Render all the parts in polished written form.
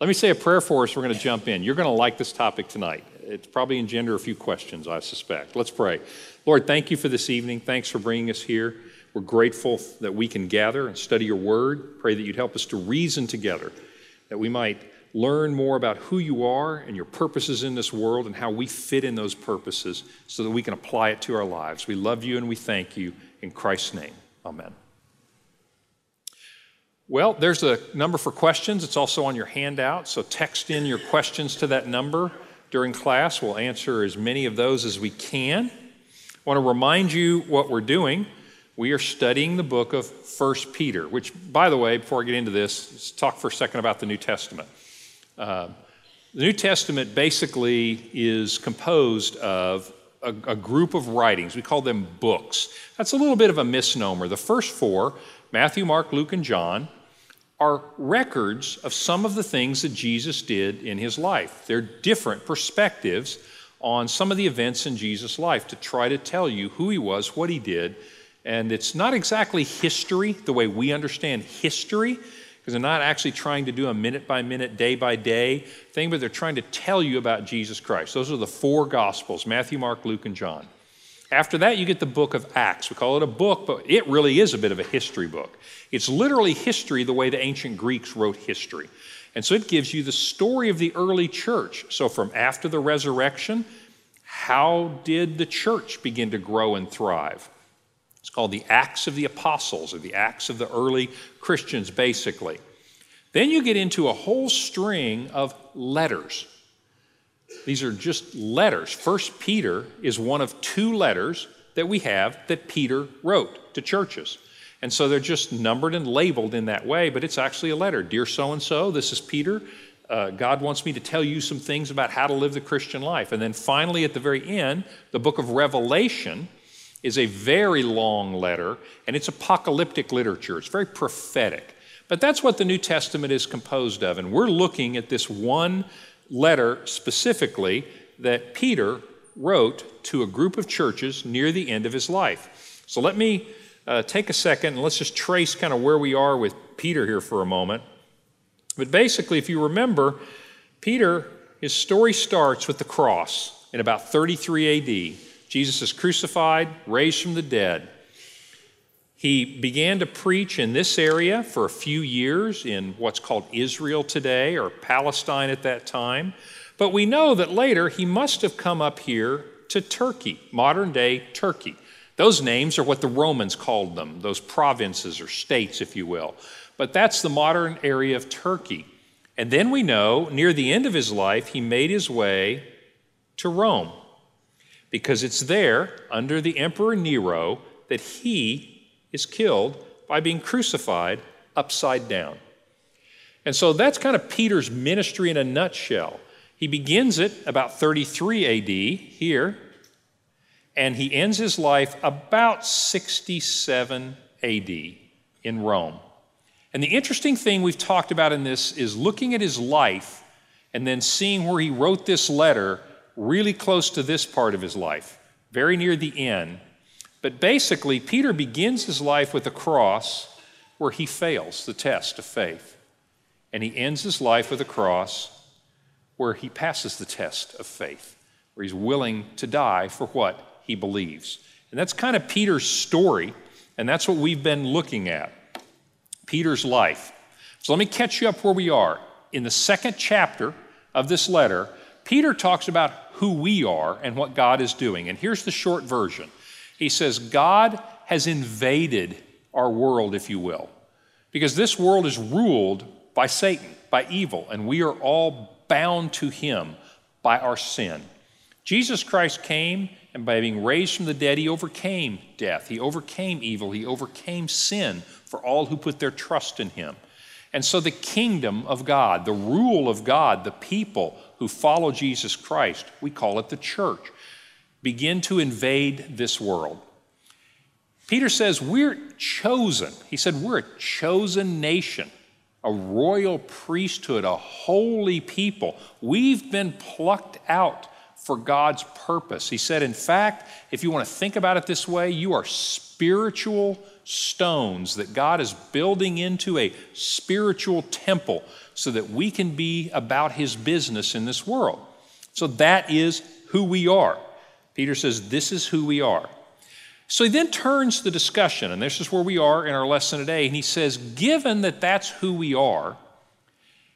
Let me say a prayer for us. We're going to jump in. You're going to like this topic tonight. It's probably engender a few questions, I suspect. Let's pray. Lord, thank you for this evening. Thanks for bringing us here. We're grateful that we can gather and study your word. Pray that you'd help us to reason together, that we might learn more about who you are and your purposes in this world and how we fit in those purposes so that we can apply it to our lives. We love you and we thank you. In Christ's name, amen. Well, there's a number for questions. It's also on your handout, so text in your questions to that number during class. We'll answer as many of those as we can. I want to remind you what we're doing. We are studying the book of 1 Peter, which, by the way, before I get into this, let's talk for a second about the New Testament. The New Testament basically is composed of a group of writings. We call them books. That's a little bit of a misnomer. The first four, Matthew, Mark, Luke, and John, are records of some of the things that Jesus did in his life. They're different perspectives on some of the events in Jesus' life to try to tell you who he was, what he did, and it's not exactly history the way we understand history, because they're not actually trying to do a minute-by-minute, day-by-day thing, but they're trying to tell you about Jesus Christ. Those are the four Gospels, Matthew, Mark, Luke, and John. After that, you get the book of Acts. We call it a book, but it really is a bit of a history book. It's literally history the way the ancient Greeks wrote history. And so it gives you the story of the early church. So from after the resurrection, how did the church begin to grow and thrive? It's called the Acts of the Apostles, or the Acts of the early Christians, basically. Then you get into a whole string of letters. These are just letters. First Peter is one of two letters that we have that Peter wrote to churches. And so they're just numbered and labeled in that way, but it's actually a letter. Dear so-and-so, this is Peter. God wants me to tell you some things about how to live the Christian life. And then finally, at the very end, the book of Revelation is a very long letter, and it's apocalyptic literature. It's very prophetic. But that's what the New Testament is composed of, and we're looking at this one letter specifically that Peter wrote to a group of churches near the end of his life. So let me take a second and let's just trace kind of where we are with Peter here for a moment. But basically, if you remember, Peter, his story starts with the cross in about 33 AD. Jesus is crucified, raised from the dead. He began to preach in this area for a few years in what's called Israel today, or Palestine at that time. But we know that later he must have come up here to Turkey, modern-day Turkey. Those names are what the Romans called them, those provinces or states, if you will. But that's the modern area of Turkey. And then we know, near the end of his life, he made his way to Rome, because it's there, under the Emperor Nero, that he is killed by being crucified upside down. And so that's kind of Peter's ministry in a nutshell. He begins it about 33 AD here, and he ends his life about 67 AD in Rome. And the interesting thing we've talked about in this is looking at his life and then seeing where he wrote this letter really close to this part of his life, very near the end. But basically, Peter begins his life with a cross where he fails the test of faith. And he ends his life with a cross where he passes the test of faith, where he's willing to die for what he believes. And that's kind of Peter's story, and that's what we've been looking at, Peter's life. So let me catch you up where we are. In the second chapter of this letter, Peter talks about who we are and what God is doing. And here's the short version. He says, God has invaded our world, if you will, because this world is ruled by Satan, by evil, and we are all bound to him by our sin. Jesus Christ came, and by being raised from the dead, he overcame death. He overcame evil. He overcame sin for all who put their trust in him. And so the kingdom of God, the rule of God, the people who follow Jesus Christ, we call it the church, begin to invade this world. Peter says we're chosen. He said we're a chosen nation, a royal priesthood, a holy people. We've been plucked out for God's purpose. He said, in fact, if you want to think about it this way, you are spiritual stones that God is building into a spiritual temple so that we can be about his business in this world. So that is who we are. Peter says, this is who we are. So he then turns the discussion, and this is where we are in our lesson today, and he says, given that that's who we are,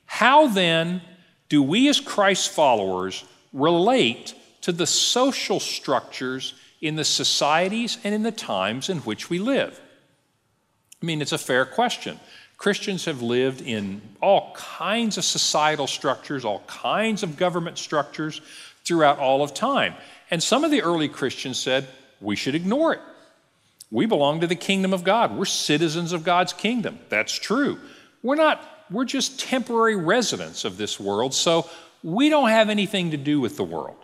how then do we as Christ followers relate to the social structures in the societies and in the times in which we live? I mean, it's a fair question. Christians have lived in all kinds of societal structures, all kinds of government structures throughout all of time. And some of the early Christians said, we should ignore it. We belong to the kingdom of God. We're citizens of God's kingdom. That's true. We're just temporary residents of this world, so we don't have anything to do with the world.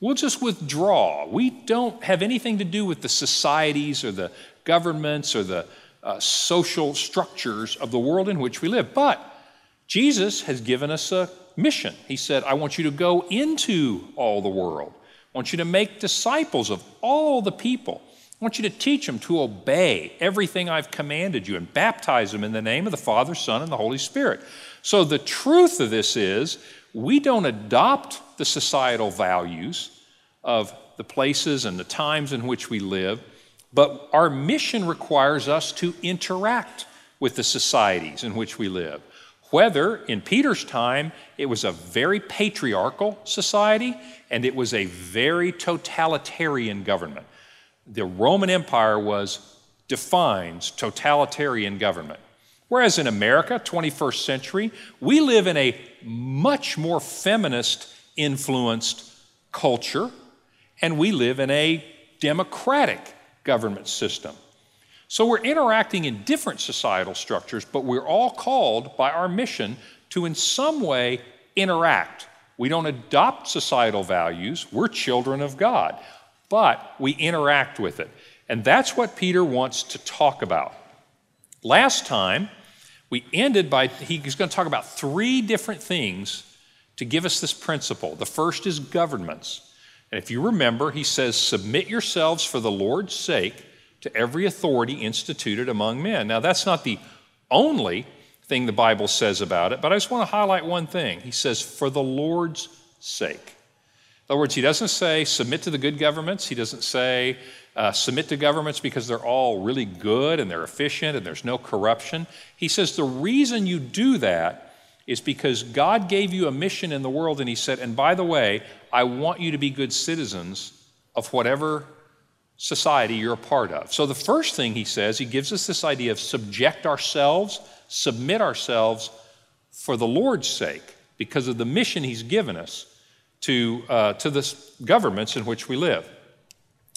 We'll just withdraw. We don't have anything to do with the societies or the governments or the social structures of the world in which we live. But Jesus has given us a mission. He said, I want you to go into all the world. I want you to make disciples of all the people. I want you to teach them to obey everything I've commanded you and baptize them in the name of the Father, Son, and the Holy Spirit. So the truth of this is, we don't adopt the societal values of the places and the times in which we live, but our mission requires us to interact with the societies in which we live. Whether in Peter's time it was a very patriarchal society and it was a very totalitarian government. The Roman Empire defines totalitarian government. Whereas in America, 21st century, we live in a much more feminist-influenced culture, and we live in a democratic government system. So we're interacting in different societal structures, but we're all called by our mission to in some way interact. We don't adopt societal values. We're children of God, but we interact with it. And that's what Peter wants to talk about. Last time, we ended by, he's going to talk about three different things to give us this principle. The first is governments. And if you remember, he says, submit yourselves for the Lord's sake to every authority instituted among men. Now, that's not the only thing the Bible says about it, but I just want to highlight one thing. He says, for the Lord's sake. In other words, he doesn't say submit to the good governments. He doesn't say submit to governments because they're all really good and they're efficient and there's no corruption. He says the reason you do that is because God gave you a mission in the world, and he said, and by the way, I want you to be good citizens of whatever society you're a part of. So the first thing he says, he gives us this idea of subject ourselves, submit ourselves for the Lord's sake because of the mission he's given us to the governments in which we live.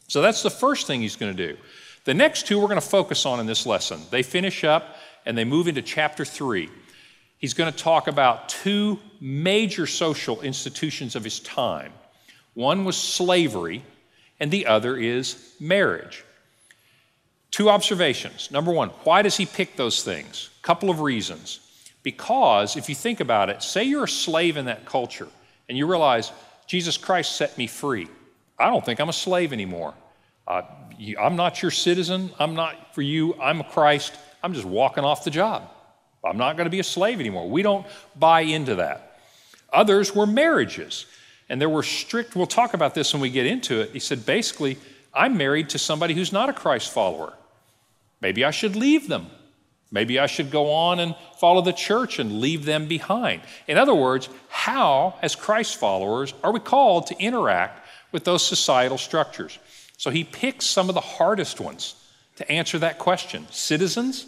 So that's the first thing he's going to do. The next two we're going to focus on in this lesson. They finish up and they move into chapter 3. He's going to talk about two major social institutions of his time. One was slavery and the other is marriage. Two observations. Number one, why does he pick those things? A couple of reasons. Because if you think about it, say you're a slave in that culture, and you realize, Jesus Christ set me free. I don't think I'm a slave anymore. I'm not your citizen. I'm not for you. I'm a Christ. I'm just walking off the job. I'm not going to be a slave anymore. We don't buy into that. Others were marriages. And there were strict, we'll talk about this when we get into it. He said, basically, I'm married to somebody who's not a Christ follower. Maybe I should leave them. Maybe I should go on and follow the church and leave them behind. In other words, how, as Christ followers, are we called to interact with those societal structures? So he picks some of the hardest ones to answer that question. Citizens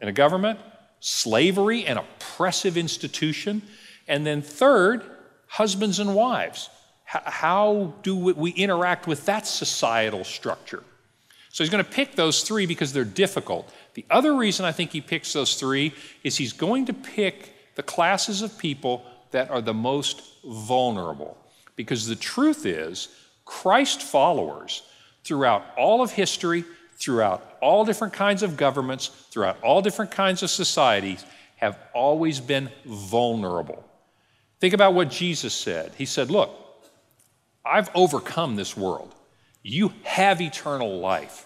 in a government, slavery, an oppressive institution, and then third, husbands and wives. How do we interact with that societal structure? So he's going to pick those three because they're difficult. The other reason I think he picks those three is he's going to pick the classes of people that are the most vulnerable. Because the truth is, Christ followers throughout all of history, throughout all different kinds of governments, throughout all different kinds of societies, have always been vulnerable. Think about what Jesus said. He said, look, I've overcome this world. You have eternal life.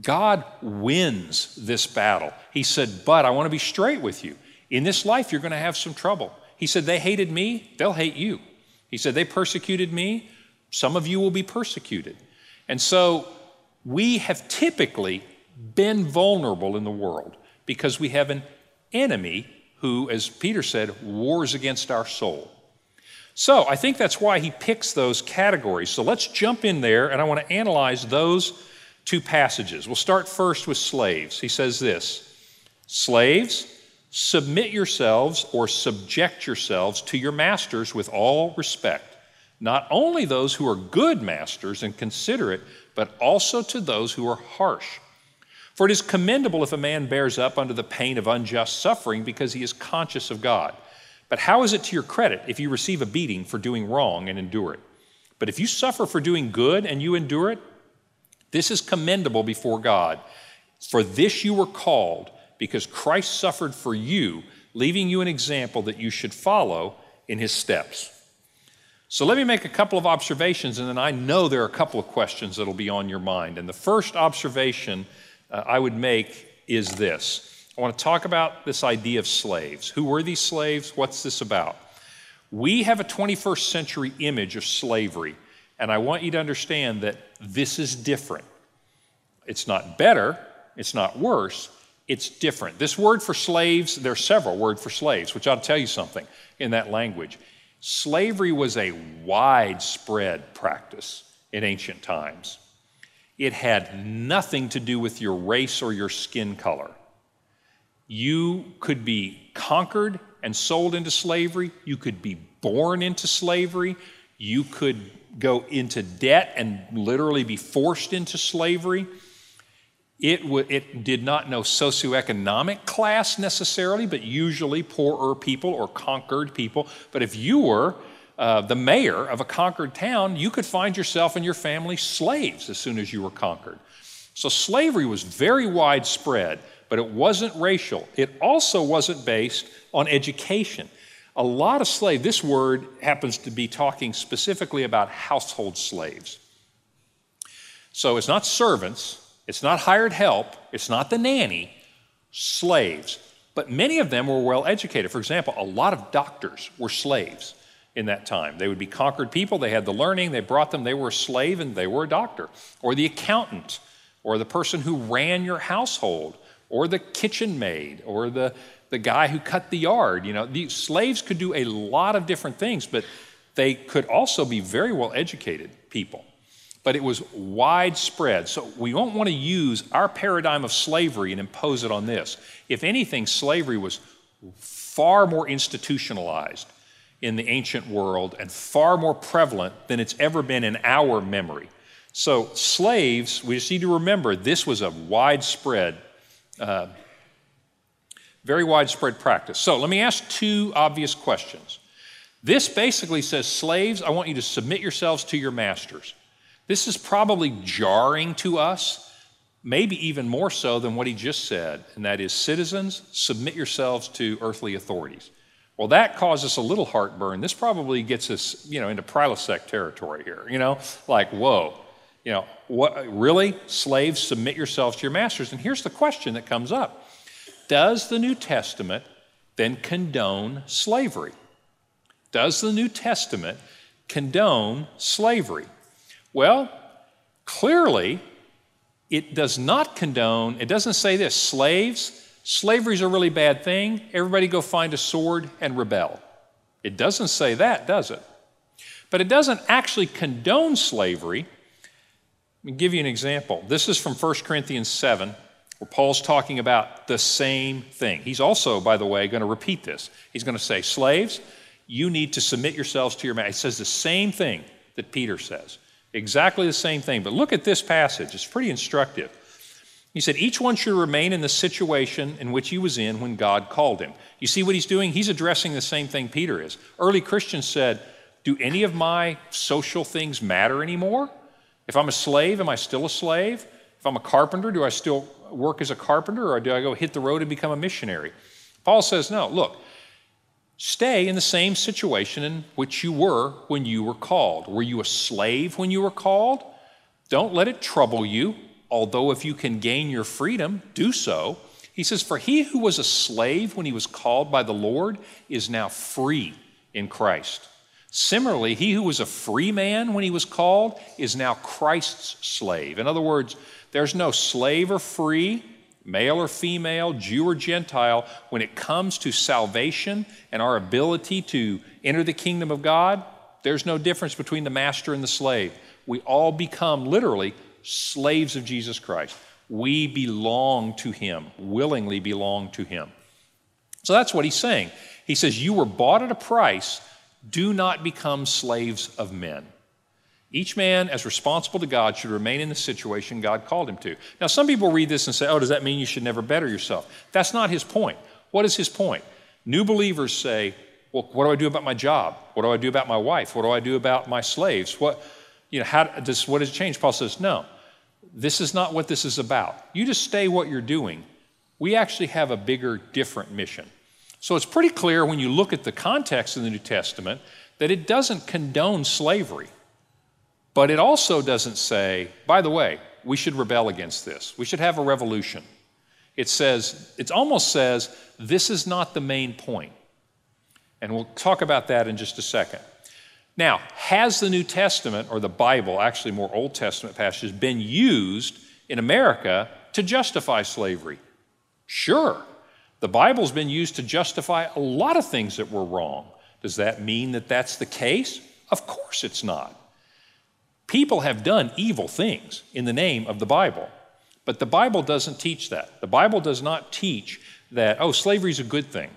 God wins this battle. He said, but I want to be straight with you. In this life, you're going to have some trouble. He said, they hated me, they'll hate you. He said, they persecuted me, some of you will be persecuted. And so we have typically been vulnerable in the world because we have an enemy who, as Peter said, wars against our soul. So I think that's why he picks those categories. So let's jump in there, and I want to analyze those two passages. We'll start first with slaves. He says this, slaves, submit yourselves or subject yourselves to your masters with all respect, not only those who are good masters and considerate, but also to those who are harsh. For it is commendable if a man bears up under the pain of unjust suffering because he is conscious of God. But how is it to your credit if you receive a beating for doing wrong and endure it? But if you suffer for doing good and you endure it, this is commendable before God. For this you were called, because Christ suffered for you, leaving you an example that you should follow in his steps. So let me make a couple of observations, and then I know there are a couple of questions that'll be on your mind. And the first observation I would make is this. I want to talk about this idea of slaves. Who were these slaves? What's this about? We have a 21st century image of slavery, and I want you to understand that this is different. It's not better, it's not worse, it's different. This word for slaves, there are several words for slaves, which ought to tell you something in that language. Slavery was a widespread practice in ancient times. It had nothing to do with your race or your skin color. You could be conquered and sold into slavery. You could be born into slavery. You could go into debt and literally be forced into slavery. It did not know socioeconomic class necessarily, but usually poorer people or conquered people. But if you were the mayor of a conquered town, you could find yourself and your family slaves as soon as you were conquered. So slavery was very widespread, but it wasn't racial. It also wasn't based on education. A lot of slaves, this word happens to be talking specifically about household slaves. So it's not servants. It's not hired help, it's not the nanny, slaves. But many of them were well educated. For example, a lot of doctors were slaves in that time. They would be conquered people, they had the learning, they brought them, they were a slave and they were a doctor. Or the accountant, or the person who ran your household, or the kitchen maid, or the guy who cut the yard. You know, these slaves could do a lot of different things, but they could also be very well educated people. But it was widespread. So we don't want to use our paradigm of slavery and impose it on this. If anything, slavery was far more institutionalized in the ancient world and far more prevalent than it's ever been in our memory. So slaves, we just need to remember, this was a widespread, very widespread practice. So let me ask two obvious questions. This basically says, slaves, I want you to submit yourselves to your masters. This is probably jarring to us, maybe even more so than what he just said, and that is, citizens, submit yourselves to earthly authorities. Well, that causes a little heartburn. This probably gets us, you know, into Prilosec territory here, you know, like, whoa, you know, what, really? Slaves, submit yourselves to your masters. And here's the question that comes up. Does the New Testament then condone slavery? Does the New Testament condone slavery? Well, clearly, it does not condone, it doesn't say this, slaves, slavery's a really bad thing, everybody go find a sword and rebel. It doesn't say that, does it? But it doesn't actually condone slavery. Let me give you an example. This is from 1 Corinthians 7, where Paul's talking about the same thing. He's also, by the way, going to repeat this. He's going to say, slaves, you need to submit yourselves to your master. It says the same thing that Peter says. Exactly the same thing. But look at this passage. It's pretty instructive. He said, each one should remain in the situation in which he was in when God called him. You see what he's doing? He's addressing the same thing Peter is. Early Christians said, do any of my social things matter anymore? If I'm a slave, am I still a slave? If I'm a carpenter, do I still work as a carpenter, or do I go hit the road and become a missionary? Paul says, no, look. Stay in the same situation in which you were when you were called. Were you a slave when you were called? Don't let it trouble you. although if you can gain your freedom, do so. He says, for he who was a slave when he was called by the Lord is now free in Christ. Similarly, he who was a free man when he was called is now Christ's slave. In other words, there's no slave or free, male or female, Jew or Gentile, when it comes to salvation and our ability to enter the kingdom of God. There's no difference between the master and the slave. We all become literally slaves of Jesus Christ. We belong to him, willingly belong to him. So that's what he's saying. He says, you were bought at a price. Do not become slaves of men. Each man, as responsible to God, should remain in the situation God called him to. Now, some people read this and say, oh, does that mean you should never better yourself? That's not his point. What is his point? New believers say, well, what do I do about my job? What do I do about my wife? What do I do about my slaves? What does it change? Paul says, no, this is not what this is about. You just stay what you're doing. We actually have a bigger, different mission. So it's pretty clear when you look at the context in the New Testament that it doesn't condone slavery. But it also doesn't say, by the way, we should rebel against this. We should have a revolution. It almost says, this is not the main point. And we'll talk about that in just a second. Now, has the New Testament, or the Bible, actually more Old Testament passages, been used in America to justify slavery? Sure. The Bible's been used to justify a lot of things that were wrong. Does that mean that that's the case? Of course it's not. People have done evil things in the name of the Bible, but the Bible doesn't teach that. The Bible does not teach that, oh, slavery's a good thing.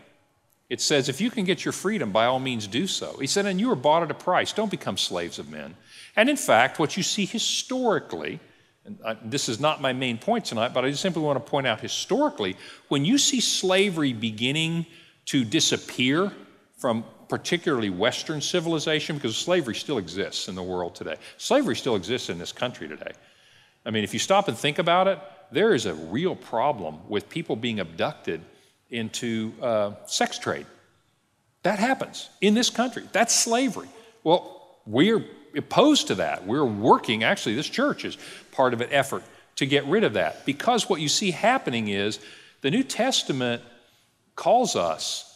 It says, if you can get your freedom, by all means do so. He said, and you were bought at a price. Don't become slaves of men. And in fact, what you see historically, this is not my main point tonight, but I just simply want to point out historically, when you see slavery beginning to disappear from particularly Western civilization, because slavery still exists in the world today. Slavery still exists in this country today. I mean, if you stop and think about it, there is a real problem with people being abducted into sex trade. That happens in this country. That's slavery. Well, we're opposed to that. We're working, actually, this church is part of an effort to get rid of that, because what you see happening is the New Testament calls us,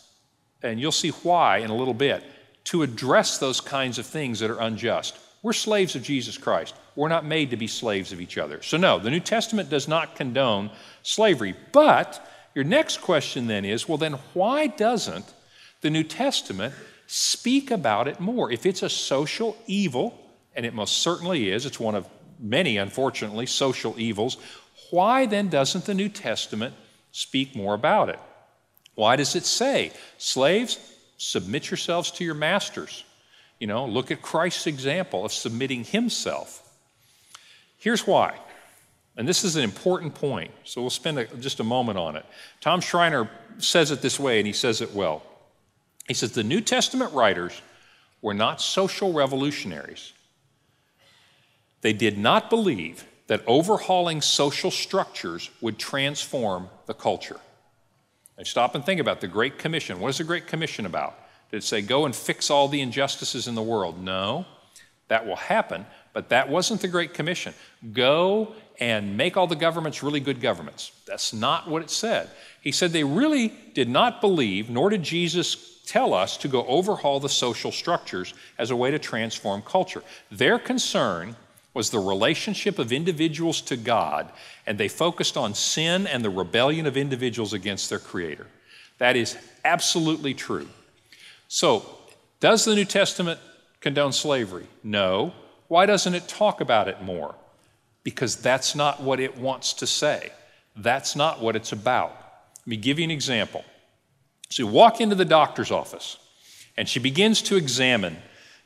and you'll see why in a little bit, to address those kinds of things that are unjust. We're slaves of Jesus Christ. We're not made to be slaves of each other. So no, the New Testament does not condone slavery. But your next question then is, well, then why doesn't the New Testament speak about it more? If it's a social evil, and it most certainly is, it's one of many, unfortunately, social evils, why then doesn't the New Testament speak more about it? Why does it say, slaves, submit yourselves to your masters? You know, look at Christ's example of submitting himself. Here's why, and this is an important point, so we'll spend just a moment on it. Tom Schreiner says it this way, and he says it well. He says, the New Testament writers were not social revolutionaries. They did not believe that overhauling social structures would transform the culture. And stop and think about the Great Commission. What is the Great Commission about? Did it say, go and fix all the injustices in the world? No, that will happen, but that wasn't the Great Commission. Go and make all the governments really good governments. That's not what it said. He said they really did not believe, nor did Jesus tell us to go overhaul the social structures as a way to transform culture. Their concern was the relationship of individuals to God, and they focused on sin and the rebellion of individuals against their Creator. That is absolutely true. So, does the New Testament condone slavery? No. Why doesn't it talk about it more? Because that's not what it wants to say. That's not what it's about. Let me give you an example. So you walk into the doctor's office, and she begins to examine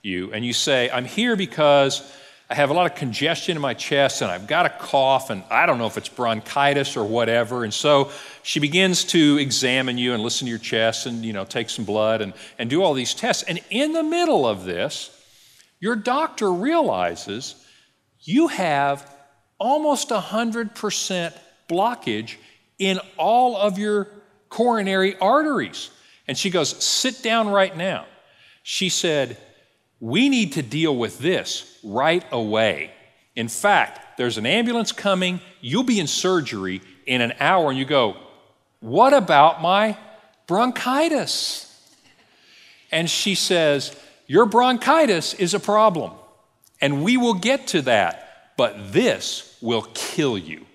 you, and you say, I'm here because I have a lot of congestion in my chest, and I've got a cough, and I don't know if it's bronchitis or whatever. And so she begins to examine you and listen to your chest and, you know, take some blood and do all these tests. And in the middle of this, your doctor realizes you have almost 100% blockage in all of your coronary arteries. And she goes, sit down right now. She said, we need to deal with this right away. In fact, there's an ambulance coming, you'll be in surgery in an hour, and you go, what about my bronchitis? And she says, your bronchitis is a problem, and we will get to that, but this will kill you.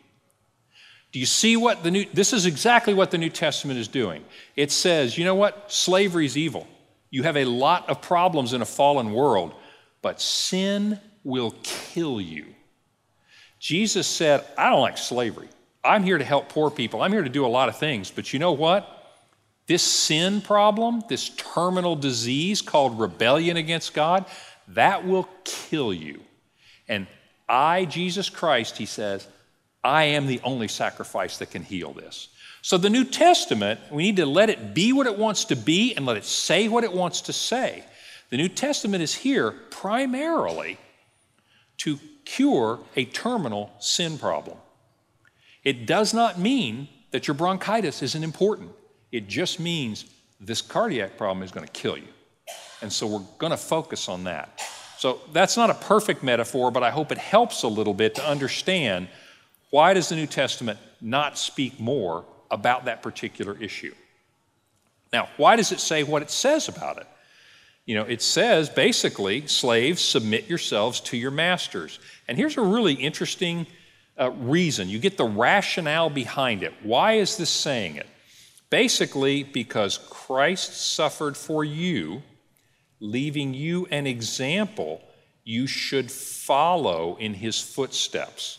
Do you see what this is exactly what the New Testament is doing. It says, you know what? Slavery is evil. You have a lot of problems in a fallen world, but sin will kill you. Jesus said, I don't like slavery. I'm here to help poor people. I'm here to do a lot of things, but you know what? This sin problem, this terminal disease called rebellion against God, that will kill you. And I, Jesus Christ, he says, I am the only sacrifice that can heal this. So the New Testament, we need to let it be what it wants to be and let it say what it wants to say. The New Testament is here primarily to cure a terminal sin problem. It does not mean that your bronchitis isn't important. It just means this cardiac problem is going to kill you. And so we're going to focus on that. So that's not a perfect metaphor, but I hope it helps a little bit to understand why does the New Testament not speak more about that particular issue. Now, why does it say what it says about it? You know, it says basically, slaves, submit yourselves to your masters. And here's a really interesting reason. You get the rationale behind it. Why is this saying it? Basically, because Christ suffered for you, leaving you an example you should follow in his footsteps.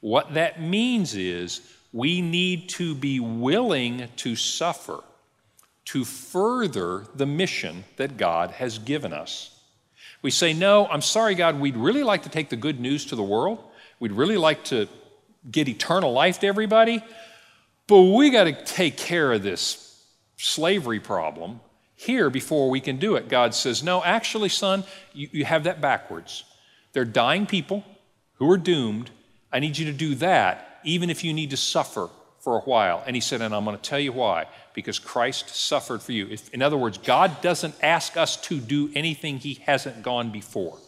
What that means is we need to be willing to suffer to further the mission that God has given us. We say, no, I'm sorry, God, we'd really like to take the good news to the world. We'd really like to get eternal life to everybody, but we got to take care of this slavery problem here before we can do it. God says, no, actually, son, you have that backwards. They're dying people who are doomed. I need you to do that, even if you need to suffer for a while. And he said, and I'm going to tell you why, because Christ suffered for you. In other words, God doesn't ask us to do anything he hasn't gone before.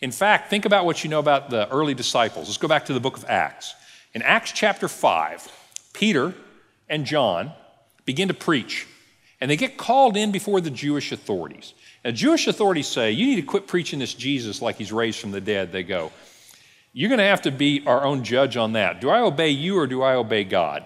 In fact, think about what you know about the early disciples. Let's go back to the book of Acts. In Acts chapter 5, Peter and John begin to preach, and they get called in before the Jewish authorities. Now, Jewish authorities say, you need to quit preaching this Jesus like he's raised from the dead. They go, you're going to have to be our own judge on that. Do I obey you or do I obey God?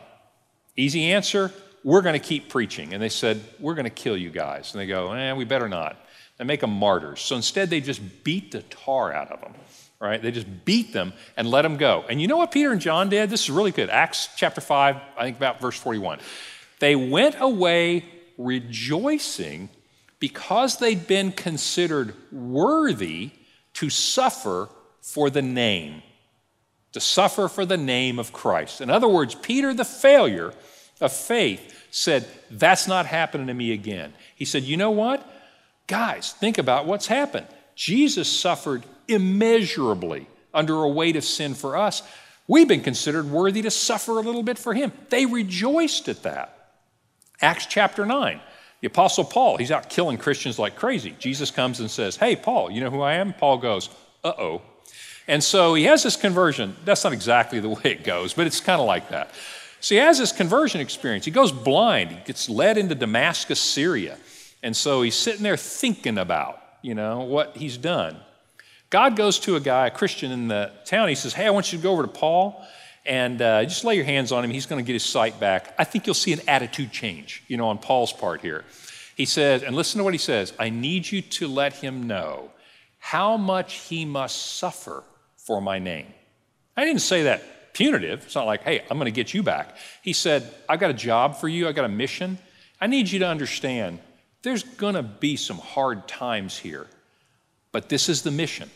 Easy answer, we're going to keep preaching. And they said, we're going to kill you guys. And they go, we better not. They make them martyrs. So instead, they just beat the tar out of them. Right? They just beat them and let them go. And you know what Peter and John did? This is really good. Acts chapter 5, I think about verse 41. They went away rejoicing because they'd been considered worthy to suffer for the name. To suffer for the name of Christ. In other words, Peter, the failure of faith, said, that's not happening to me again. He said, you know what? Guys, think about what's happened. Jesus suffered immeasurably under a weight of sin for us. We've been considered worthy to suffer a little bit for him. They rejoiced at that. Acts chapter 9, the Apostle Paul, he's out killing Christians like crazy. Jesus comes and says, hey, Paul, you know who I am? Paul goes, uh-oh. And so he has this conversion. That's not exactly the way it goes, but it's kind of like that. So he has this conversion experience. He goes blind. He gets led into Damascus, Syria. And so he's sitting there thinking about, you know, what he's done. God goes to a guy, a Christian in the town. He says, hey, I want you to go over to Paul and just lay your hands on him. He's going to get his sight back. I think you'll see an attitude change, you know, on Paul's part here. He says, and listen to what he says, I need you to let him know how much he must suffer for my name. I didn't say that punitive. It's not like, hey, I'm going to get you back. He said, I've got a job for you. I've got a mission. I need you to understand there's going to be some hard times here, but this is the mission.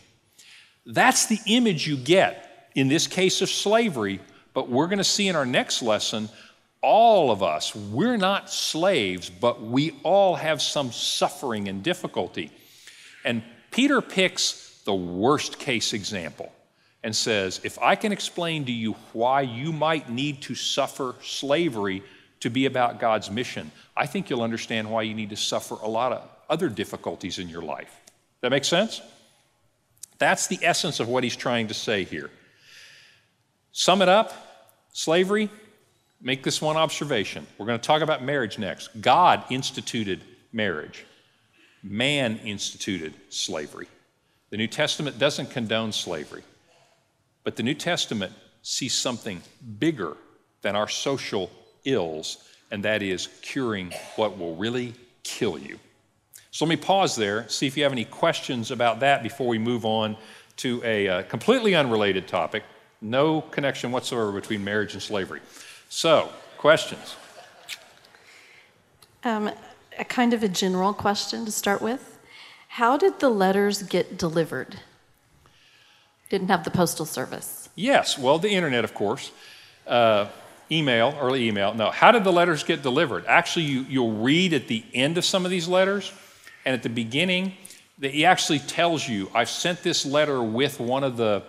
That's the image you get in this case of slavery, but we're going to see in our next lesson, all of us, we're not slaves, but we all have some suffering and difficulty. And Peter picks the worst case example and says, if I can explain to you why you might need to suffer slavery to be about God's mission, I think you'll understand why you need to suffer a lot of other difficulties in your life. That make sense? That's the essence of what he's trying to say here. Sum it up, slavery, make this one observation. We're going to talk about marriage next. God instituted marriage. Man instituted slavery. The New Testament doesn't condone slavery, but the New Testament sees something bigger than our social ills, and that is curing what will really kill you. So let me pause there, see if you have any questions about that before we move on to a completely unrelated topic, no connection whatsoever between marriage and slavery. So, questions? A kind of a general question to start with. How did the letters get delivered? Didn't have the postal service. Yes, well, the internet, of course. Email, early email. No, how did the letters get delivered? Actually, you'll read at the end of some of these letters, and at the beginning, he actually tells you, I've sent this letter with one of the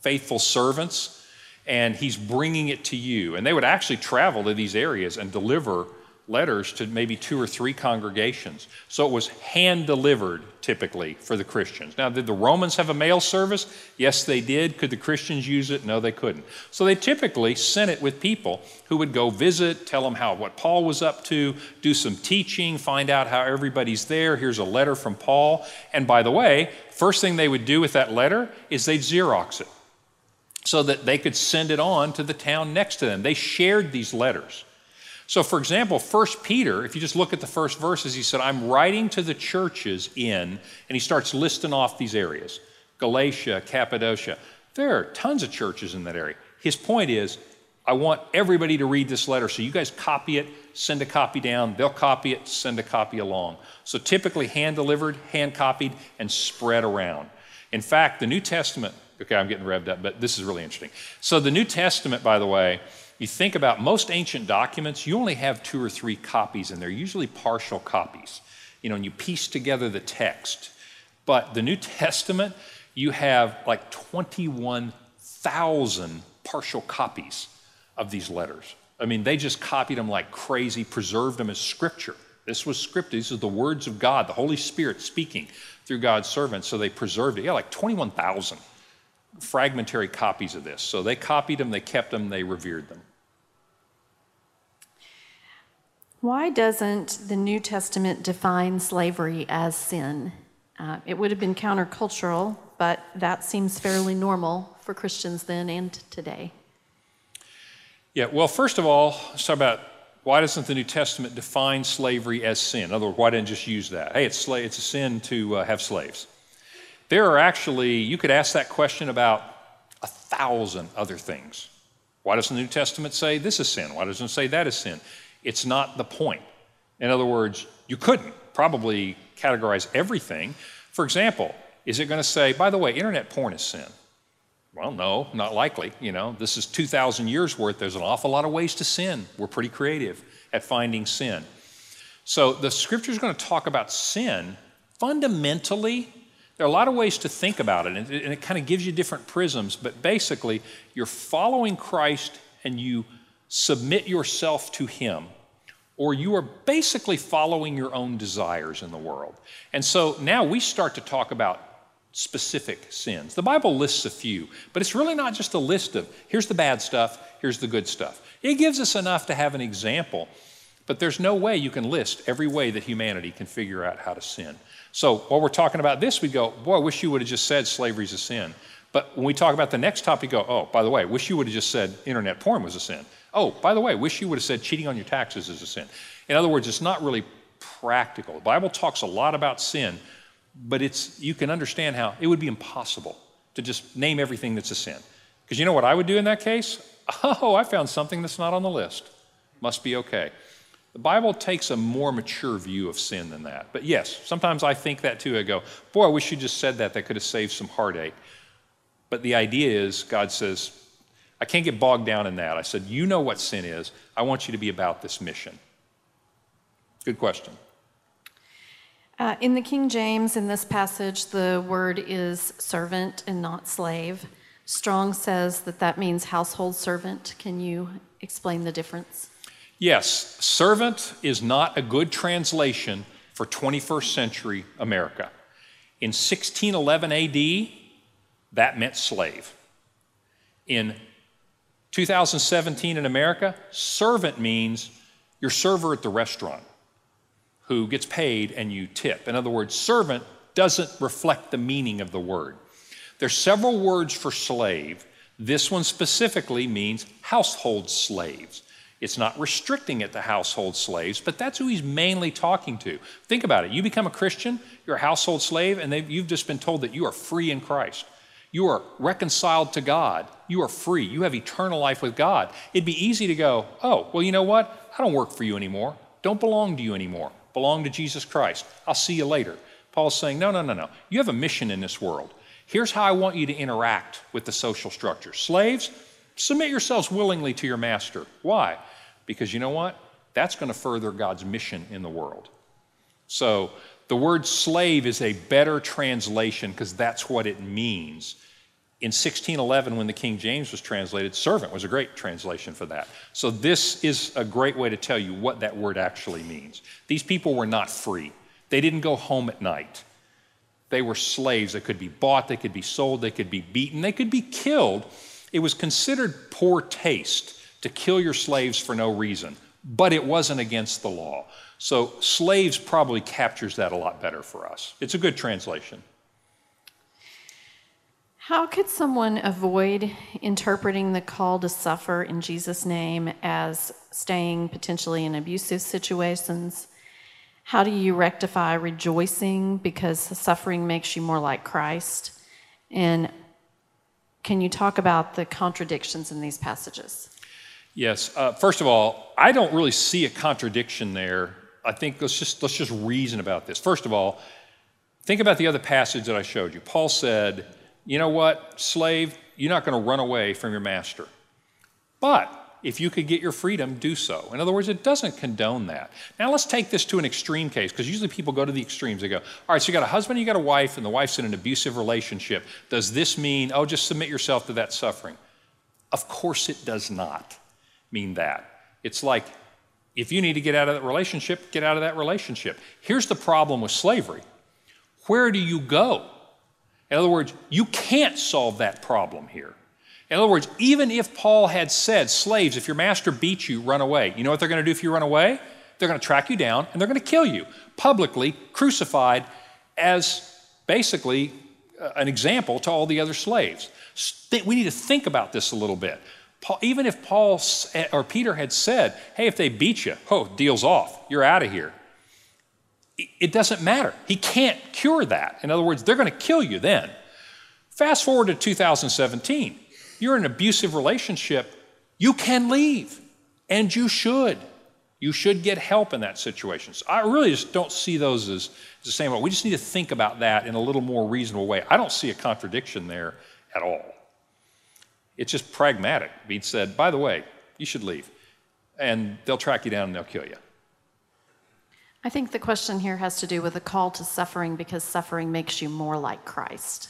faithful servants, and he's bringing it to you. And they would actually travel to these areas and deliver letters to maybe 2 or 3 congregations. So it was hand-delivered, typically, for the Christians. Now, did the Romans have a mail service? Yes, they did. Could the Christians use it? No, they couldn't. So they typically sent it with people who would go visit, tell them what Paul was up to, do some teaching, find out how everybody's there. Here's a letter from Paul. And by the way, first thing they would do with that letter is they'd Xerox it so that they could send it on to the town next to them. They shared these letters. So, for example, 1 Peter, if you just look at the first verses, he said, I'm writing to the churches in, and he starts listing off these areas, Galatia, Cappadocia. There are tons of churches in that area. His point is, I want everybody to read this letter, so you guys copy it, send a copy down, they'll copy it, send a copy along. So typically hand-delivered, hand-copied, and spread around. In fact, the New Testament, okay, I'm getting revved up, but this is really interesting. So the New Testament, by the way, you think about most ancient documents, you only have 2 or 3 copies, and they're usually partial copies, and you piece together the text. But the New Testament, you have like 21,000 partial copies of these letters. I mean, they just copied them like crazy, preserved them as scripture. This was scripted. This is the words of God, the Holy Spirit speaking through God's servants, so they preserved it. Yeah, like 21,000 fragmentary copies of this. So they copied them, they kept them, they revered them. Why doesn't the New Testament define slavery as sin? It would have been countercultural, but that seems fairly normal for Christians then and today. Yeah, well, first of all, let's talk about why doesn't the New Testament define slavery as sin? In other words, why didn't it just use that? Hey, it's a sin to have slaves. There are actually, you could ask that question about 1,000 other things. Why doesn't the New Testament say this is sin? Why doesn't it say that is sin? It's not the point. In other words, you couldn't probably categorize everything. For example, is it going to say, by the way, internet porn is sin? Well, no, not likely. This is 2,000 years worth. There's an awful lot of ways to sin. We're pretty creative at finding sin. So the scripture is going to talk about sin fundamentally. There are a lot of ways to think about it, and it kind of gives you different prisms, but basically, you're following Christ and you submit yourself to Him, or you are basically following your own desires in the world. And so now we start to talk about specific sins. The Bible lists a few, but it's really not just a list of here's the bad stuff, here's the good stuff. It gives us enough to have an example, but there's no way you can list every way that humanity can figure out how to sin. So while we're talking about this, we go, boy, I wish you would have just said slavery's a sin. But when we talk about the next topic, you go, oh, by the way, wish you would have just said internet porn was a sin. Oh, by the way, wish you would have said cheating on your taxes is a sin. In other words, it's not really practical. The Bible talks a lot about sin, but you can understand how it would be impossible to just name everything that's a sin. Because you know what I would do in that case? Oh, I found something that's not on the list. Must be okay. The Bible takes a more mature view of sin than that. But yes, sometimes I think that too. I go, boy, I wish you just said that. That could have saved some heartache. But the idea is, God says, I can't get bogged down in that. I said, you know what sin is. I want you to be about this mission. Good question. In the King James, in this passage, the word is servant and not slave. Strong says that means household servant. Can you explain the difference? Yes, servant is not a good translation for 21st century America. In 1611 AD, that meant slave. In 2017 in America, servant means your server at the restaurant who gets paid and you tip. In other words, servant doesn't reflect the meaning of the word. There's several words for slave. This one specifically means household slaves. It's not restricting it to household slaves, but that's who he's mainly talking to. Think about it. You become a Christian, you're a household slave, and you've just been told that you are free in Christ. You are reconciled to God. You are free. You have eternal life with God. It'd be easy to go, oh, well, you know what? I don't work for you anymore. Don't belong to you anymore. Belong to Jesus Christ. I'll see you later. Paul's saying, no, no, no, no. You have a mission in this world. Here's how I want you to interact with the social structure. Slaves, submit yourselves willingly to your master. Why? Because you know what? That's going to further God's mission in the world. So the word slave is a better translation because that's what it means. In 1611, when the King James was translated, servant was a great translation for that. So this is a great way to tell you what that word actually means. These people were not free. They didn't go home at night. They were slaves. They could be bought. They could be sold. They could be beaten. They could be killed. It was considered poor taste to kill your slaves for no reason, but it wasn't against the law. So slaves probably captures that a lot better for us. It's a good translation. How could someone avoid interpreting the call to suffer in Jesus' name as staying potentially in abusive situations? How do you rectify rejoicing because suffering makes you more like Christ? And can you talk about the contradictions in these passages? Yes. First of all, I don't really see a contradiction there. I think let's just reason about this. First of all, think about the other passage that I showed you. Paul said, you know what, slave, you're not going to run away from your master. But if you could get your freedom, do so. In other words, it doesn't condone that. Now let's take this to an extreme case, because usually people go to the extremes. They go, all right, so you got a husband, you got a wife, and the wife's in an abusive relationship. Does this mean, oh, just submit yourself to that suffering? Of course it does not mean that. It's like, if you need to get out of that relationship, get out of that relationship. Here's the problem with slavery. Where do you go? In other words, you can't solve that problem here. In other words, even if Paul had said, slaves, if your master beats you, run away. You know what they're going to do if you run away? They're going to track you down and they're going to kill you, publicly crucified as basically an example to all the other slaves. We need to think about this a little bit. Even if Paul or Peter had said, hey, if they beat you, oh, deal's off, you're out of here. It doesn't matter. He can't cure that. In other words, they're going to kill you then. Fast forward to 2017. You're in an abusive relationship, you can leave, and you should. You should get help in that situation. So I really just don't see those as the same way. We just need to think about that in a little more reasonable way. I don't see a contradiction there at all. It's just pragmatic. Being said, by the way, you should leave, and they'll track you down and they'll kill you. I think the question here has to do with a call to suffering because suffering makes you more like Christ.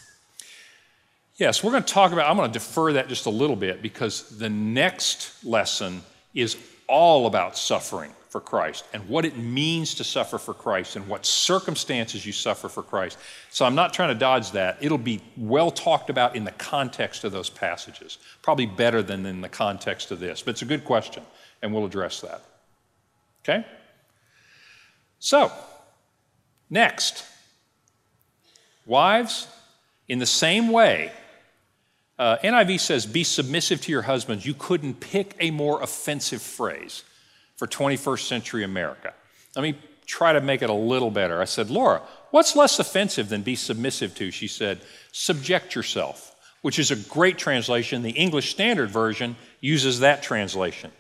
Yes, we're going to talk about, I'm going to defer that just a little bit because the next lesson is all about suffering for Christ and what it means to suffer for Christ and what circumstances you suffer for Christ. So I'm not trying to dodge that. It'll be well talked about in the context of those passages, probably better than in the context of this. But it's a good question, and we'll address that. Okay? So, next, wives, in the same way, NIV says, be submissive to your husbands. You couldn't pick a more offensive phrase for 21st century America. Let me try to make it a little better. I said, Laura, what's less offensive than be submissive to? She said, subject yourself, which is a great translation. The English Standard Version uses that translation.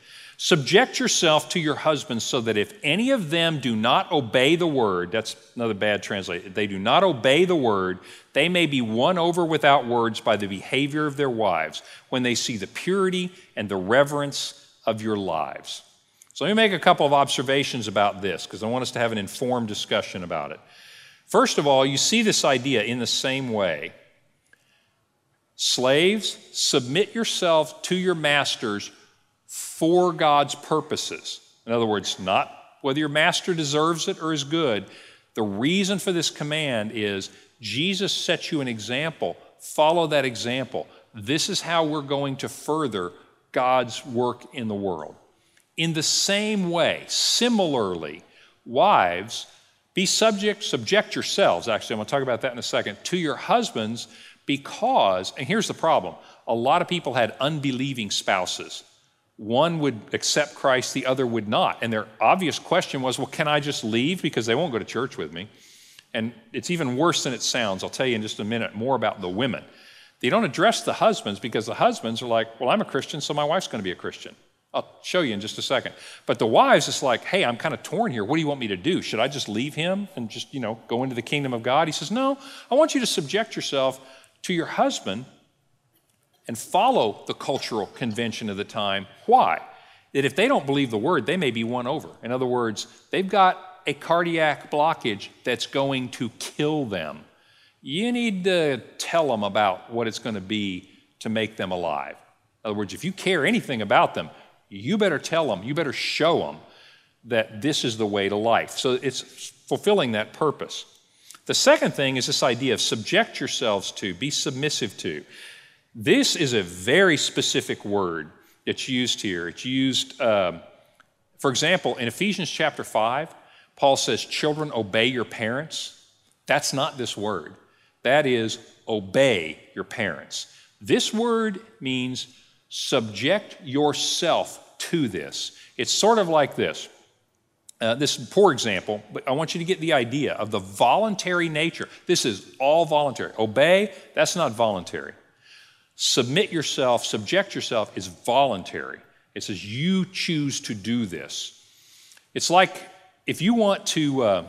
Subject yourself to your husbands so that if any of them do not obey the word, that's another bad translation, if they do not obey the word, they may be won over without words by the behavior of their wives when they see the purity and the reverence of your lives. So let me make a couple of observations about this because I want us to have an informed discussion about it. First of all, you see this idea in the same way. Slaves, submit yourselves to your masters for God's purposes. In other words, not whether your master deserves it or is good. The reason for this command is Jesus set you an example. Follow that example. This is how we're going to further God's work in the world. In the same way, similarly, wives, subject yourselves, actually, I'm going to talk about that in a second, to your husbands because, and here's the problem, a lot of people had unbelieving spouses. One would accept Christ, the other would not. And their obvious question was, well, can I just leave because they won't go to church with me? And it's even worse than it sounds. I'll tell you in just a minute more about the women. They don't address the husbands because the husbands are like, well, I'm a Christian, so my wife's going to be a Christian. I'll show you in just a second. But the wives, it's like, hey, I'm kind of torn here. What do you want me to do? Should I just leave him and just, you know, go into the kingdom of God? He says, no, I want you to subject yourself to your husband and follow the cultural convention of the time. Why? That if they don't believe the word, they may be won over. In other words, they've got a cardiac blockage that's going to kill them. You need to tell them about what it's going to be to make them alive. In other words, if you care anything about them, you better tell them, you better show them that this is the way to life. So it's fulfilling that purpose. The second thing is this idea of subject yourselves to, be submissive to. This is a very specific word that's used here. It's used, for example, in Ephesians chapter 5, Paul says, children, obey your parents. That's not this word. That is, obey your parents. This word means subject yourself to this. It's sort of like this. This poor example, but I want you to get the idea of the voluntary nature. This is all voluntary. Obey, that's not voluntary. Submit yourself, subject yourself is voluntary. It says you choose to do this. It's like if you want to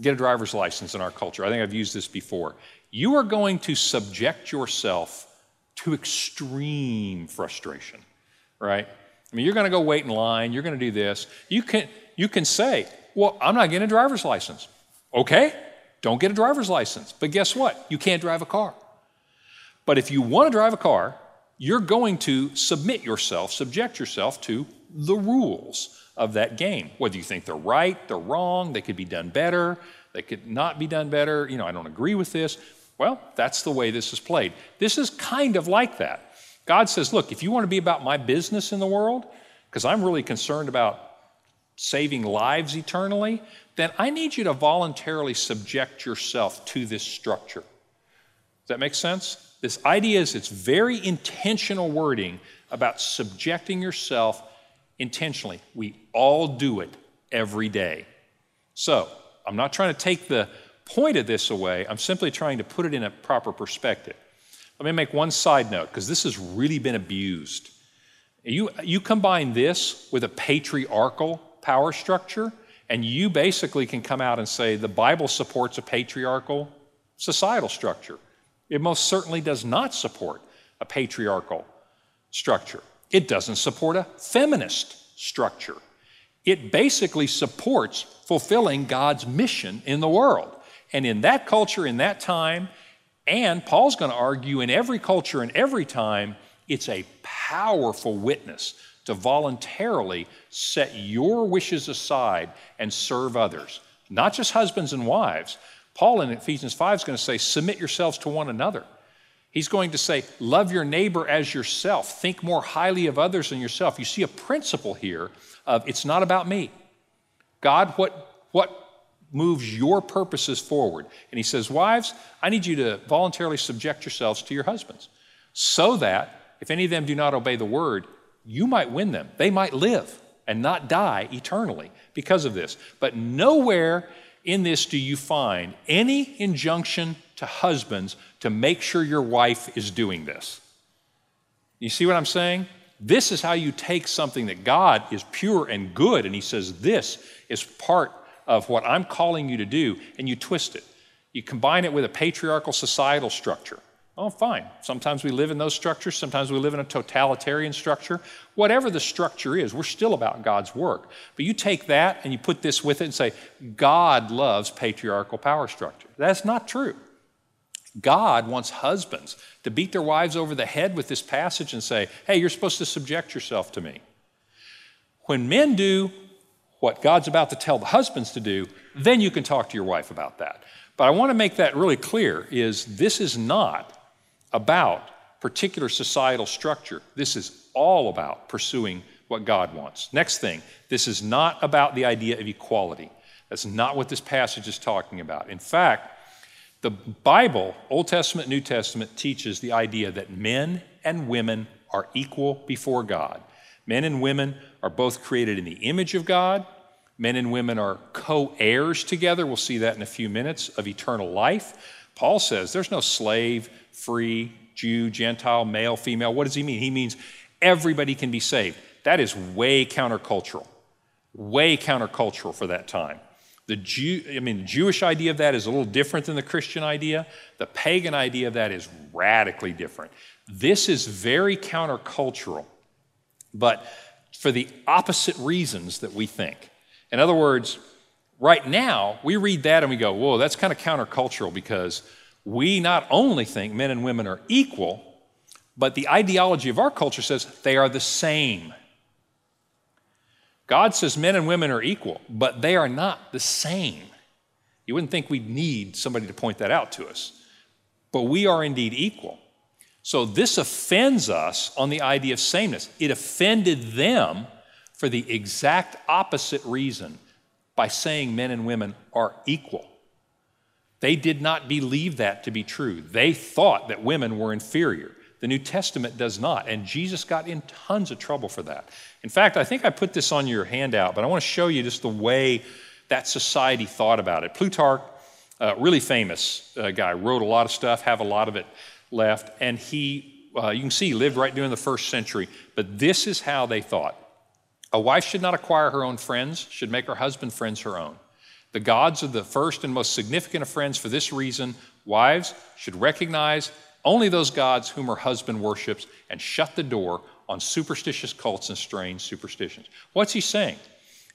get a driver's license in our culture, I think I've used this before, you are going to subject yourself to extreme frustration, right? I mean, you're going to go wait in line. You're going to do this. You can say, well, I'm not getting a driver's license. Okay, don't get a driver's license. But guess what? You can't drive a car. But if you want to drive a car, you're going to submit yourself, subject yourself to the rules of that game, whether you think they're right, they're wrong, they could be done better, they could not be done better. You know, I don't agree with this. Well, that's the way this is played. This is kind of like that. God says, look, if you want to be about my business in the world, because I'm really concerned about saving lives eternally, then I need you to voluntarily subject yourself to this structure. Does that make sense? This idea is it's very intentional wording about subjecting yourself intentionally. We all do it every day. So I'm not trying to take the point of this away, I'm simply trying to put it in a proper perspective. Let me make one side note, because this has really been abused. You combine this with a patriarchal power structure, and you basically can come out and say the Bible supports a patriarchal societal structure. It most certainly does not support a patriarchal structure. It doesn't support a feminist structure. It basically supports fulfilling God's mission in the world. And in that culture, in that time, and Paul's going to argue in every culture and every time, it's a powerful witness to voluntarily set your wishes aside and serve others. Not just husbands and wives. Paul in Ephesians 5 is going to say, submit yourselves to one another. He's going to say, love your neighbor as yourself. Think more highly of others than yourself. You see a principle here of it's not about me. God, what moves your purposes forward? And he says, wives, I need you to voluntarily subject yourselves to your husbands so that if any of them do not obey the word, you might win them. They might live and not die eternally because of this. But nowhere in this do you find any injunction to husbands to make sure your wife is doing this. You see what I'm saying? This is how you take something that God is pure and good, and he says this is part of what I'm calling you to do, and you twist it. You combine it with a patriarchal societal structure. Oh, fine. Sometimes we live in those structures. Sometimes we live in a totalitarian structure. Whatever the structure is, we're still about God's work. But you take that and you put this with it and say, God loves patriarchal power structure. That's not true. God wants husbands to beat their wives over the head with this passage and say, hey, you're supposed to subject yourself to me. When men do what God's about to tell the husbands to do, then you can talk to your wife about that. But I want to make that really clear, is this is not about particular societal structure. This is all about pursuing what God wants. Next thing, this is not about the idea of equality. That's not what this passage is talking about. In fact, the Bible, Old Testament, New Testament, teaches the idea that men and women are equal before God. Men and women are both created in the image of God. Men and women are co-heirs together. We'll see that in a few minutes, of eternal life. Paul says there's no slave, free, Jew, Gentile, male, female. What does he mean? He means everybody can be saved. That is way countercultural for that time. The Jewish idea of that is a little different than the Christian idea. The pagan idea of that is radically different. This is very countercultural, but for the opposite reasons that we think. In other words, right now, we read that and we go, whoa, that's kind of countercultural, because we not only think men and women are equal, but the ideology of our culture says they are the same. God says men and women are equal, but they are not the same. You wouldn't think we'd need somebody to point that out to us, but we are indeed equal. So this offends us on the idea of sameness. It offended them for the exact opposite reason by saying men and women are equal. They did not believe that to be true. They thought that women were inferior. The New Testament does not, and Jesus got in tons of trouble for that. In fact, I think I put this on your handout, but I want to show you just the way that society thought about it. Plutarch, a really famous guy, wrote a lot of stuff, have a lot of it left, and he, you can see, lived right during the first century, but this is how they thought. A wife should not acquire her own friends, should make her husband friends her own. The gods are the first and most significant of friends for this reason. Wives should recognize only those gods whom her husband worships and shut the door on superstitious cults and strange superstitions. What's he saying?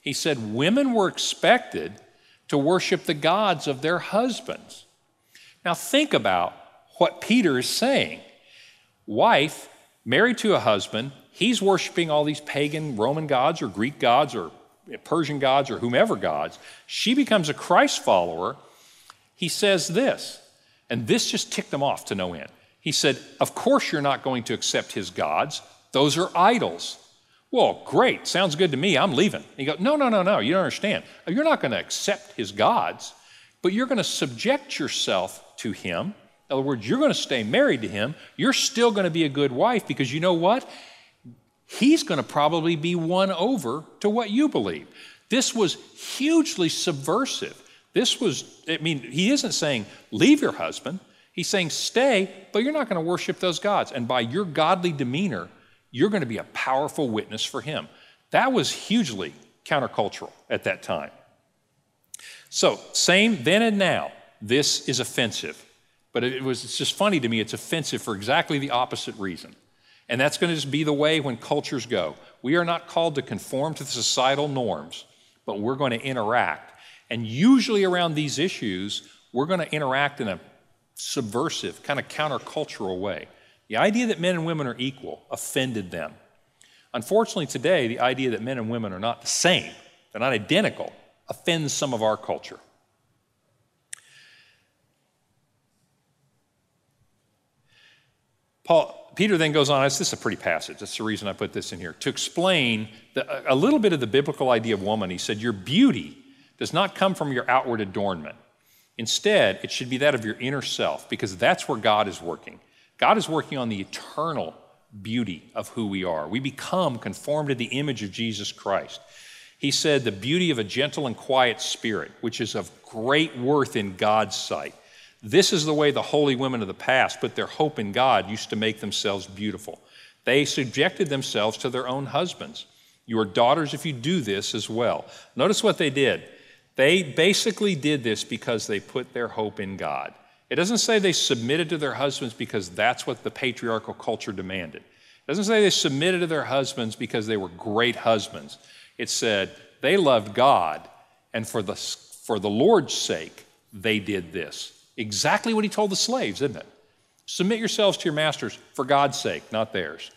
He said women were expected to worship the gods of their husbands. Now think about what Peter is saying. Wife, married to a husband, he's worshiping all these pagan Roman gods or Greek gods or Persian gods or whomever gods. She becomes a Christ follower. He says this, and this just ticked them off to no end. He said, of course you're not going to accept his gods. Those are idols. Well, great, sounds good to me, I'm leaving. And he goes, no, you don't understand. You're not going to accept his gods, but you're going to subject yourself to him. In other words, you're going to stay married to him. You're still going to be a good wife, because you know what? He's going to probably be won over to what you believe. This was hugely subversive. He isn't saying leave your husband. He's saying stay, but you're not going to worship those gods. And by your godly demeanor, you're going to be a powerful witness for him. That was hugely countercultural at that time. So same then and now, this is offensive. But it's just funny to me, it's offensive for exactly the opposite reason. And that's going to just be the way when cultures go. We are not called to conform to the societal norms, but we're going to interact. And usually around these issues, we're going to interact in a subversive, kind of countercultural way. The idea that men and women are equal offended them. Unfortunately today, the idea that men and women are not the same, they're not identical, offends some of our culture. Peter then goes on, this is a pretty passage, that's the reason I put this in here, to explain a little bit of the biblical idea of woman. He said, your beauty does not come from your outward adornment. Instead, it should be that of your inner self, because that's where God is working. God is working on the eternal beauty of who we are. We become conformed to the image of Jesus Christ. He said, the beauty of a gentle and quiet spirit, which is of great worth in God's sight. This is the way the holy women of the past put their hope in God, used to make themselves beautiful. They subjected themselves to their own husbands. You are daughters if you do this as well. Notice what they did. They basically did this because they put their hope in God. It doesn't say they submitted to their husbands because that's what the patriarchal culture demanded. It doesn't say they submitted to their husbands because they were great husbands. It said they loved God, and for the Lord's sake, they did this. Exactly what he told the slaves, isn't it? Submit yourselves to your masters for God's sake, not theirs.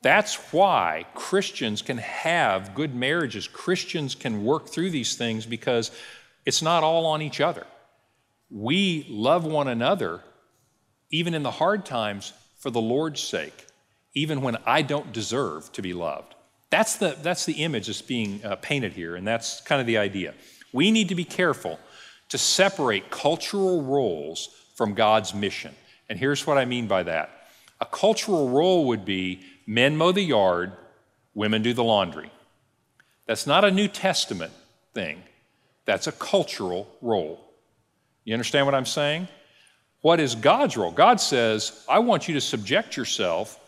That's why Christians can have good marriages. Christians can work through these things, because it's not all on each other. We love one another, even in the hard times, for the Lord's sake, even when I don't deserve to be loved. That's the image that's being painted here, and that's kind of the idea. We need to be careful to separate cultural roles from God's mission. And here's what I mean by that. A cultural role would be men mow the yard, women do the laundry. That's not a New Testament thing. That's a cultural role. You understand what I'm saying? What is God's role? God says, I want you to subject yourself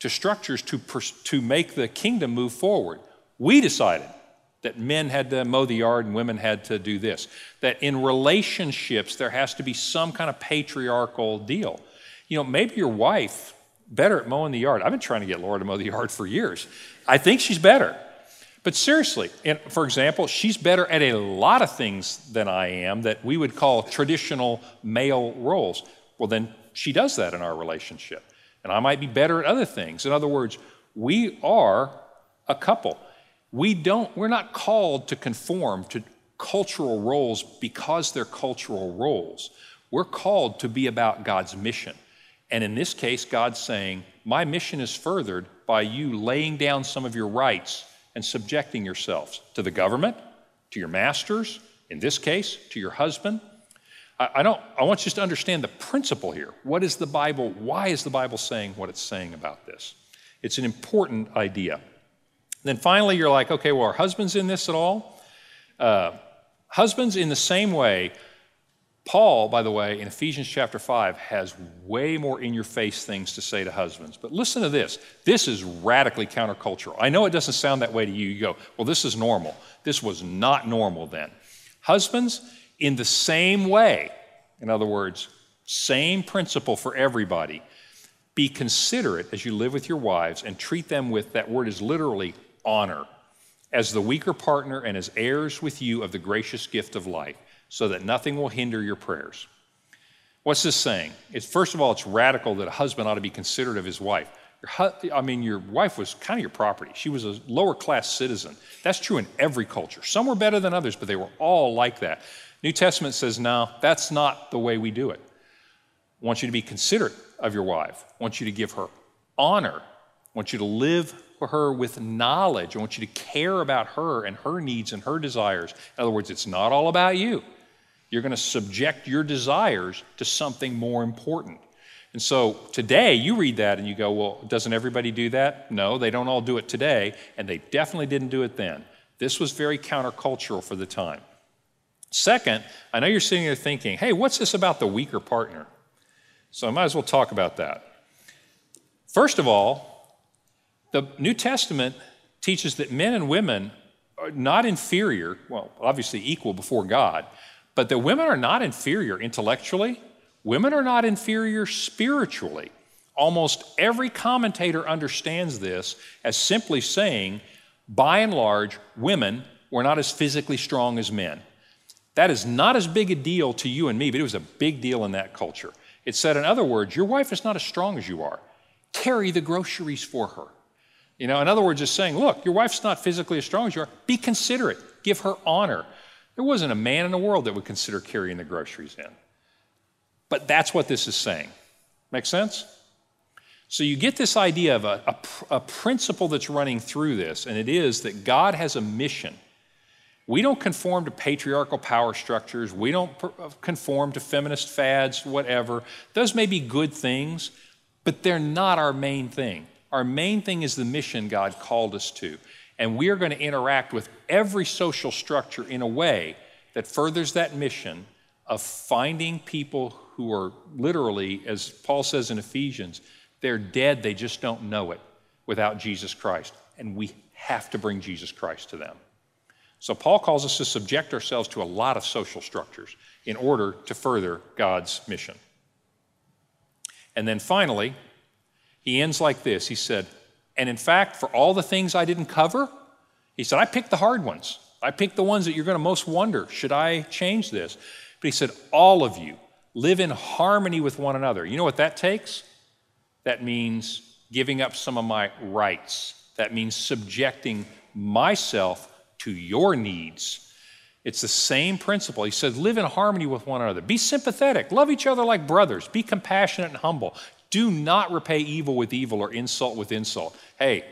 to structures to make the kingdom move forward. We decided that men had to mow the yard and women had to do this. That in relationships, there has to be some kind of patriarchal deal. You know, maybe your wife better at mowing the yard. I've been trying to get Laura to mow the yard for years. I think she's better. But seriously, for example, she's better at a lot of things than I am that we would call traditional male roles. Well, then she does that in our relationship. And I might be better at other things. In other words, we are a couple. We're not called to conform to cultural roles because they're cultural roles. We're called to be about God's mission. And in this case, God's saying, my mission is furthered by you laying down some of your rights and subjecting yourselves to the government, to your masters, in this case, to your husband. I want you to understand the principle here. What is the Bible? Why is the Bible saying what it's saying about this? It's an important idea. Then finally, you're like, okay, well, are husbands in this at all? Husbands, in the same way, Paul, by the way, in Ephesians chapter 5, has way more in-your-face things to say to husbands. But listen to this. This is radically countercultural. I know it doesn't sound that way to you. You go, well, this is normal. This was not normal then. Husbands, in the same way, in other words, same principle for everybody, be considerate as you live with your wives and treat them with, that word is literally honor, as the weaker partner and as heirs with you of the gracious gift of life, so that nothing will hinder your prayers. What's this saying? It's, first of all, it's radical that a husband ought to be considerate of his wife. Your wife was kind of your property. She was a lower-class citizen. That's true in every culture. Some were better than others, but they were all like that. New Testament says, no, that's not the way we do it. I want you to be considerate of your wife. I want you to give her honor. I want you to live for her with knowledge. I want you to care about her and her needs and her desires. In other words, it's not all about you. You're going to subject your desires to something more important. And so today you read that and you go, well, doesn't everybody do that? No, they don't all do it today, and they definitely didn't do it then. This was very countercultural for the time. Second, I know you're sitting there thinking, hey, what's this about the weaker partner? So I might as well talk about that. First of all, the New Testament teaches that men and women are not inferior, well, obviously equal before God, but that women are not inferior intellectually. Women are not inferior spiritually. Almost every commentator understands this as simply saying, by and large, women were not as physically strong as men. That is not as big a deal to you and me, but it was a big deal in that culture. It said, in other words, your wife is not as strong as you are. Carry the groceries for her. You know, in other words, it's saying, look, your wife's not physically as strong as you are. Be considerate. Give her honor. There wasn't a man in the world that would consider carrying the groceries in. But that's what this is saying. Make sense? So you get this idea of a principle that's running through this, and it is that God has a mission. We don't conform to patriarchal power structures. We don't conform to feminist fads, whatever. Those may be good things, but they're not our main thing. Our main thing is the mission God called us to. And we are going to interact with every social structure in a way that furthers that mission of finding people who are literally, as Paul says in Ephesians, they're dead, they just don't know it without Jesus Christ. And we have to bring Jesus Christ to them. So Paul calls us to subject ourselves to a lot of social structures in order to further God's mission. And then finally, he ends like this. He said, and in fact, for all the things I didn't cover, he said, I picked the hard ones. I picked the ones that you're going to most wonder, should I change this? But he said, all of you live in harmony with one another. You know what that takes? That means giving up some of my rights. That means subjecting myself to your needs. It's the same principle. He says, live in harmony with one another. Be sympathetic. Love each other like brothers. Be compassionate and humble. Do not repay evil with evil or insult with insult. Hey,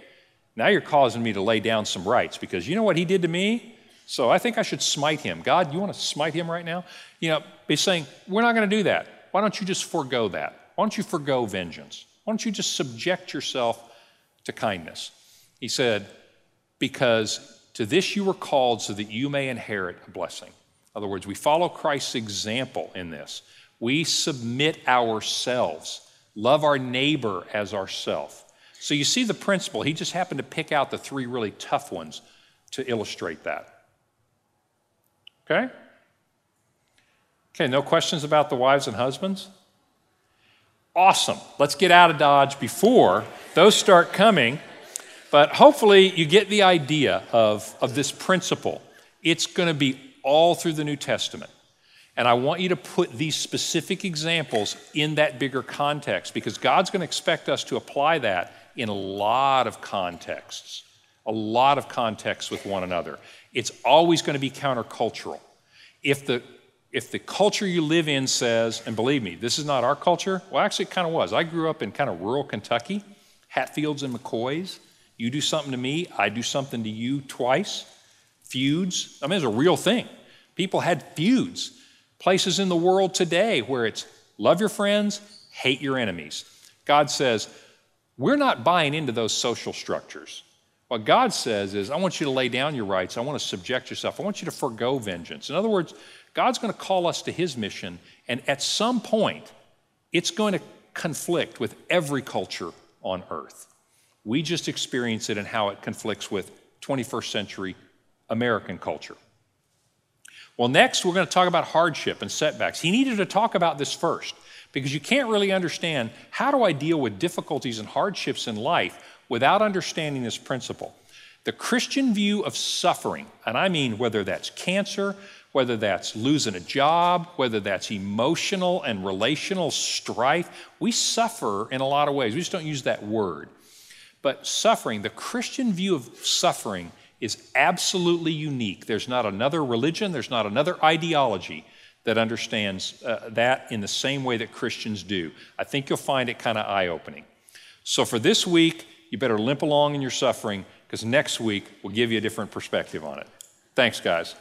now you're causing me to lay down some rights because you know what he did to me? So I think I should smite him. God, you want to smite him right now? You know, he's saying, we're not going to do that. Why don't you just forego that? Why don't you forego vengeance? Why don't you just subject yourself to kindness? He said, because to this you were called so that you may inherit a blessing. In other words, we follow Christ's example in this. We submit ourselves, love our neighbor as ourselves. So you see the principle. He just happened to pick out the three really tough ones to illustrate that. Okay? Okay, no questions about the wives and husbands? Awesome. Let's get out of Dodge before those start coming. But hopefully you get the idea of this principle. It's going to be all through the New Testament. And I want you to put these specific examples in that bigger context because God's going to expect us to apply that in a lot of contexts with one another. It's always going to be countercultural. If the culture you live in says, and believe me, this is not our culture. Well, actually, it kind of was. I grew up in kind of rural Kentucky, Hatfields and McCoys. You do something to me, I do something to you twice. Feuds. I mean, it's a real thing. People had feuds. Places in the world today where it's love your friends, hate your enemies. God says, we're not buying into those social structures. What God says is, I want you to lay down your rights. I want to subject yourself. I want you to forgo vengeance. In other words, God's going to call us to his mission, and at some point, it's going to conflict with every culture on earth. We just experience it and how it conflicts with 21st century American culture. Well, next, we're going to talk about hardship and setbacks. He needed to talk about this first because you can't really understand how do I deal with difficulties and hardships in life without understanding this principle. The Christian view of suffering, and I mean whether that's cancer, whether that's losing a job, whether that's emotional and relational strife, we suffer in a lot of ways. We just don't use that word. But suffering, the Christian view of suffering is absolutely unique. There's not another religion, there's not another ideology that understands that in the same way that Christians do. I think you'll find it kind of eye-opening. So for this week, you better limp along in your suffering because next week we'll give you a different perspective on it. Thanks, guys.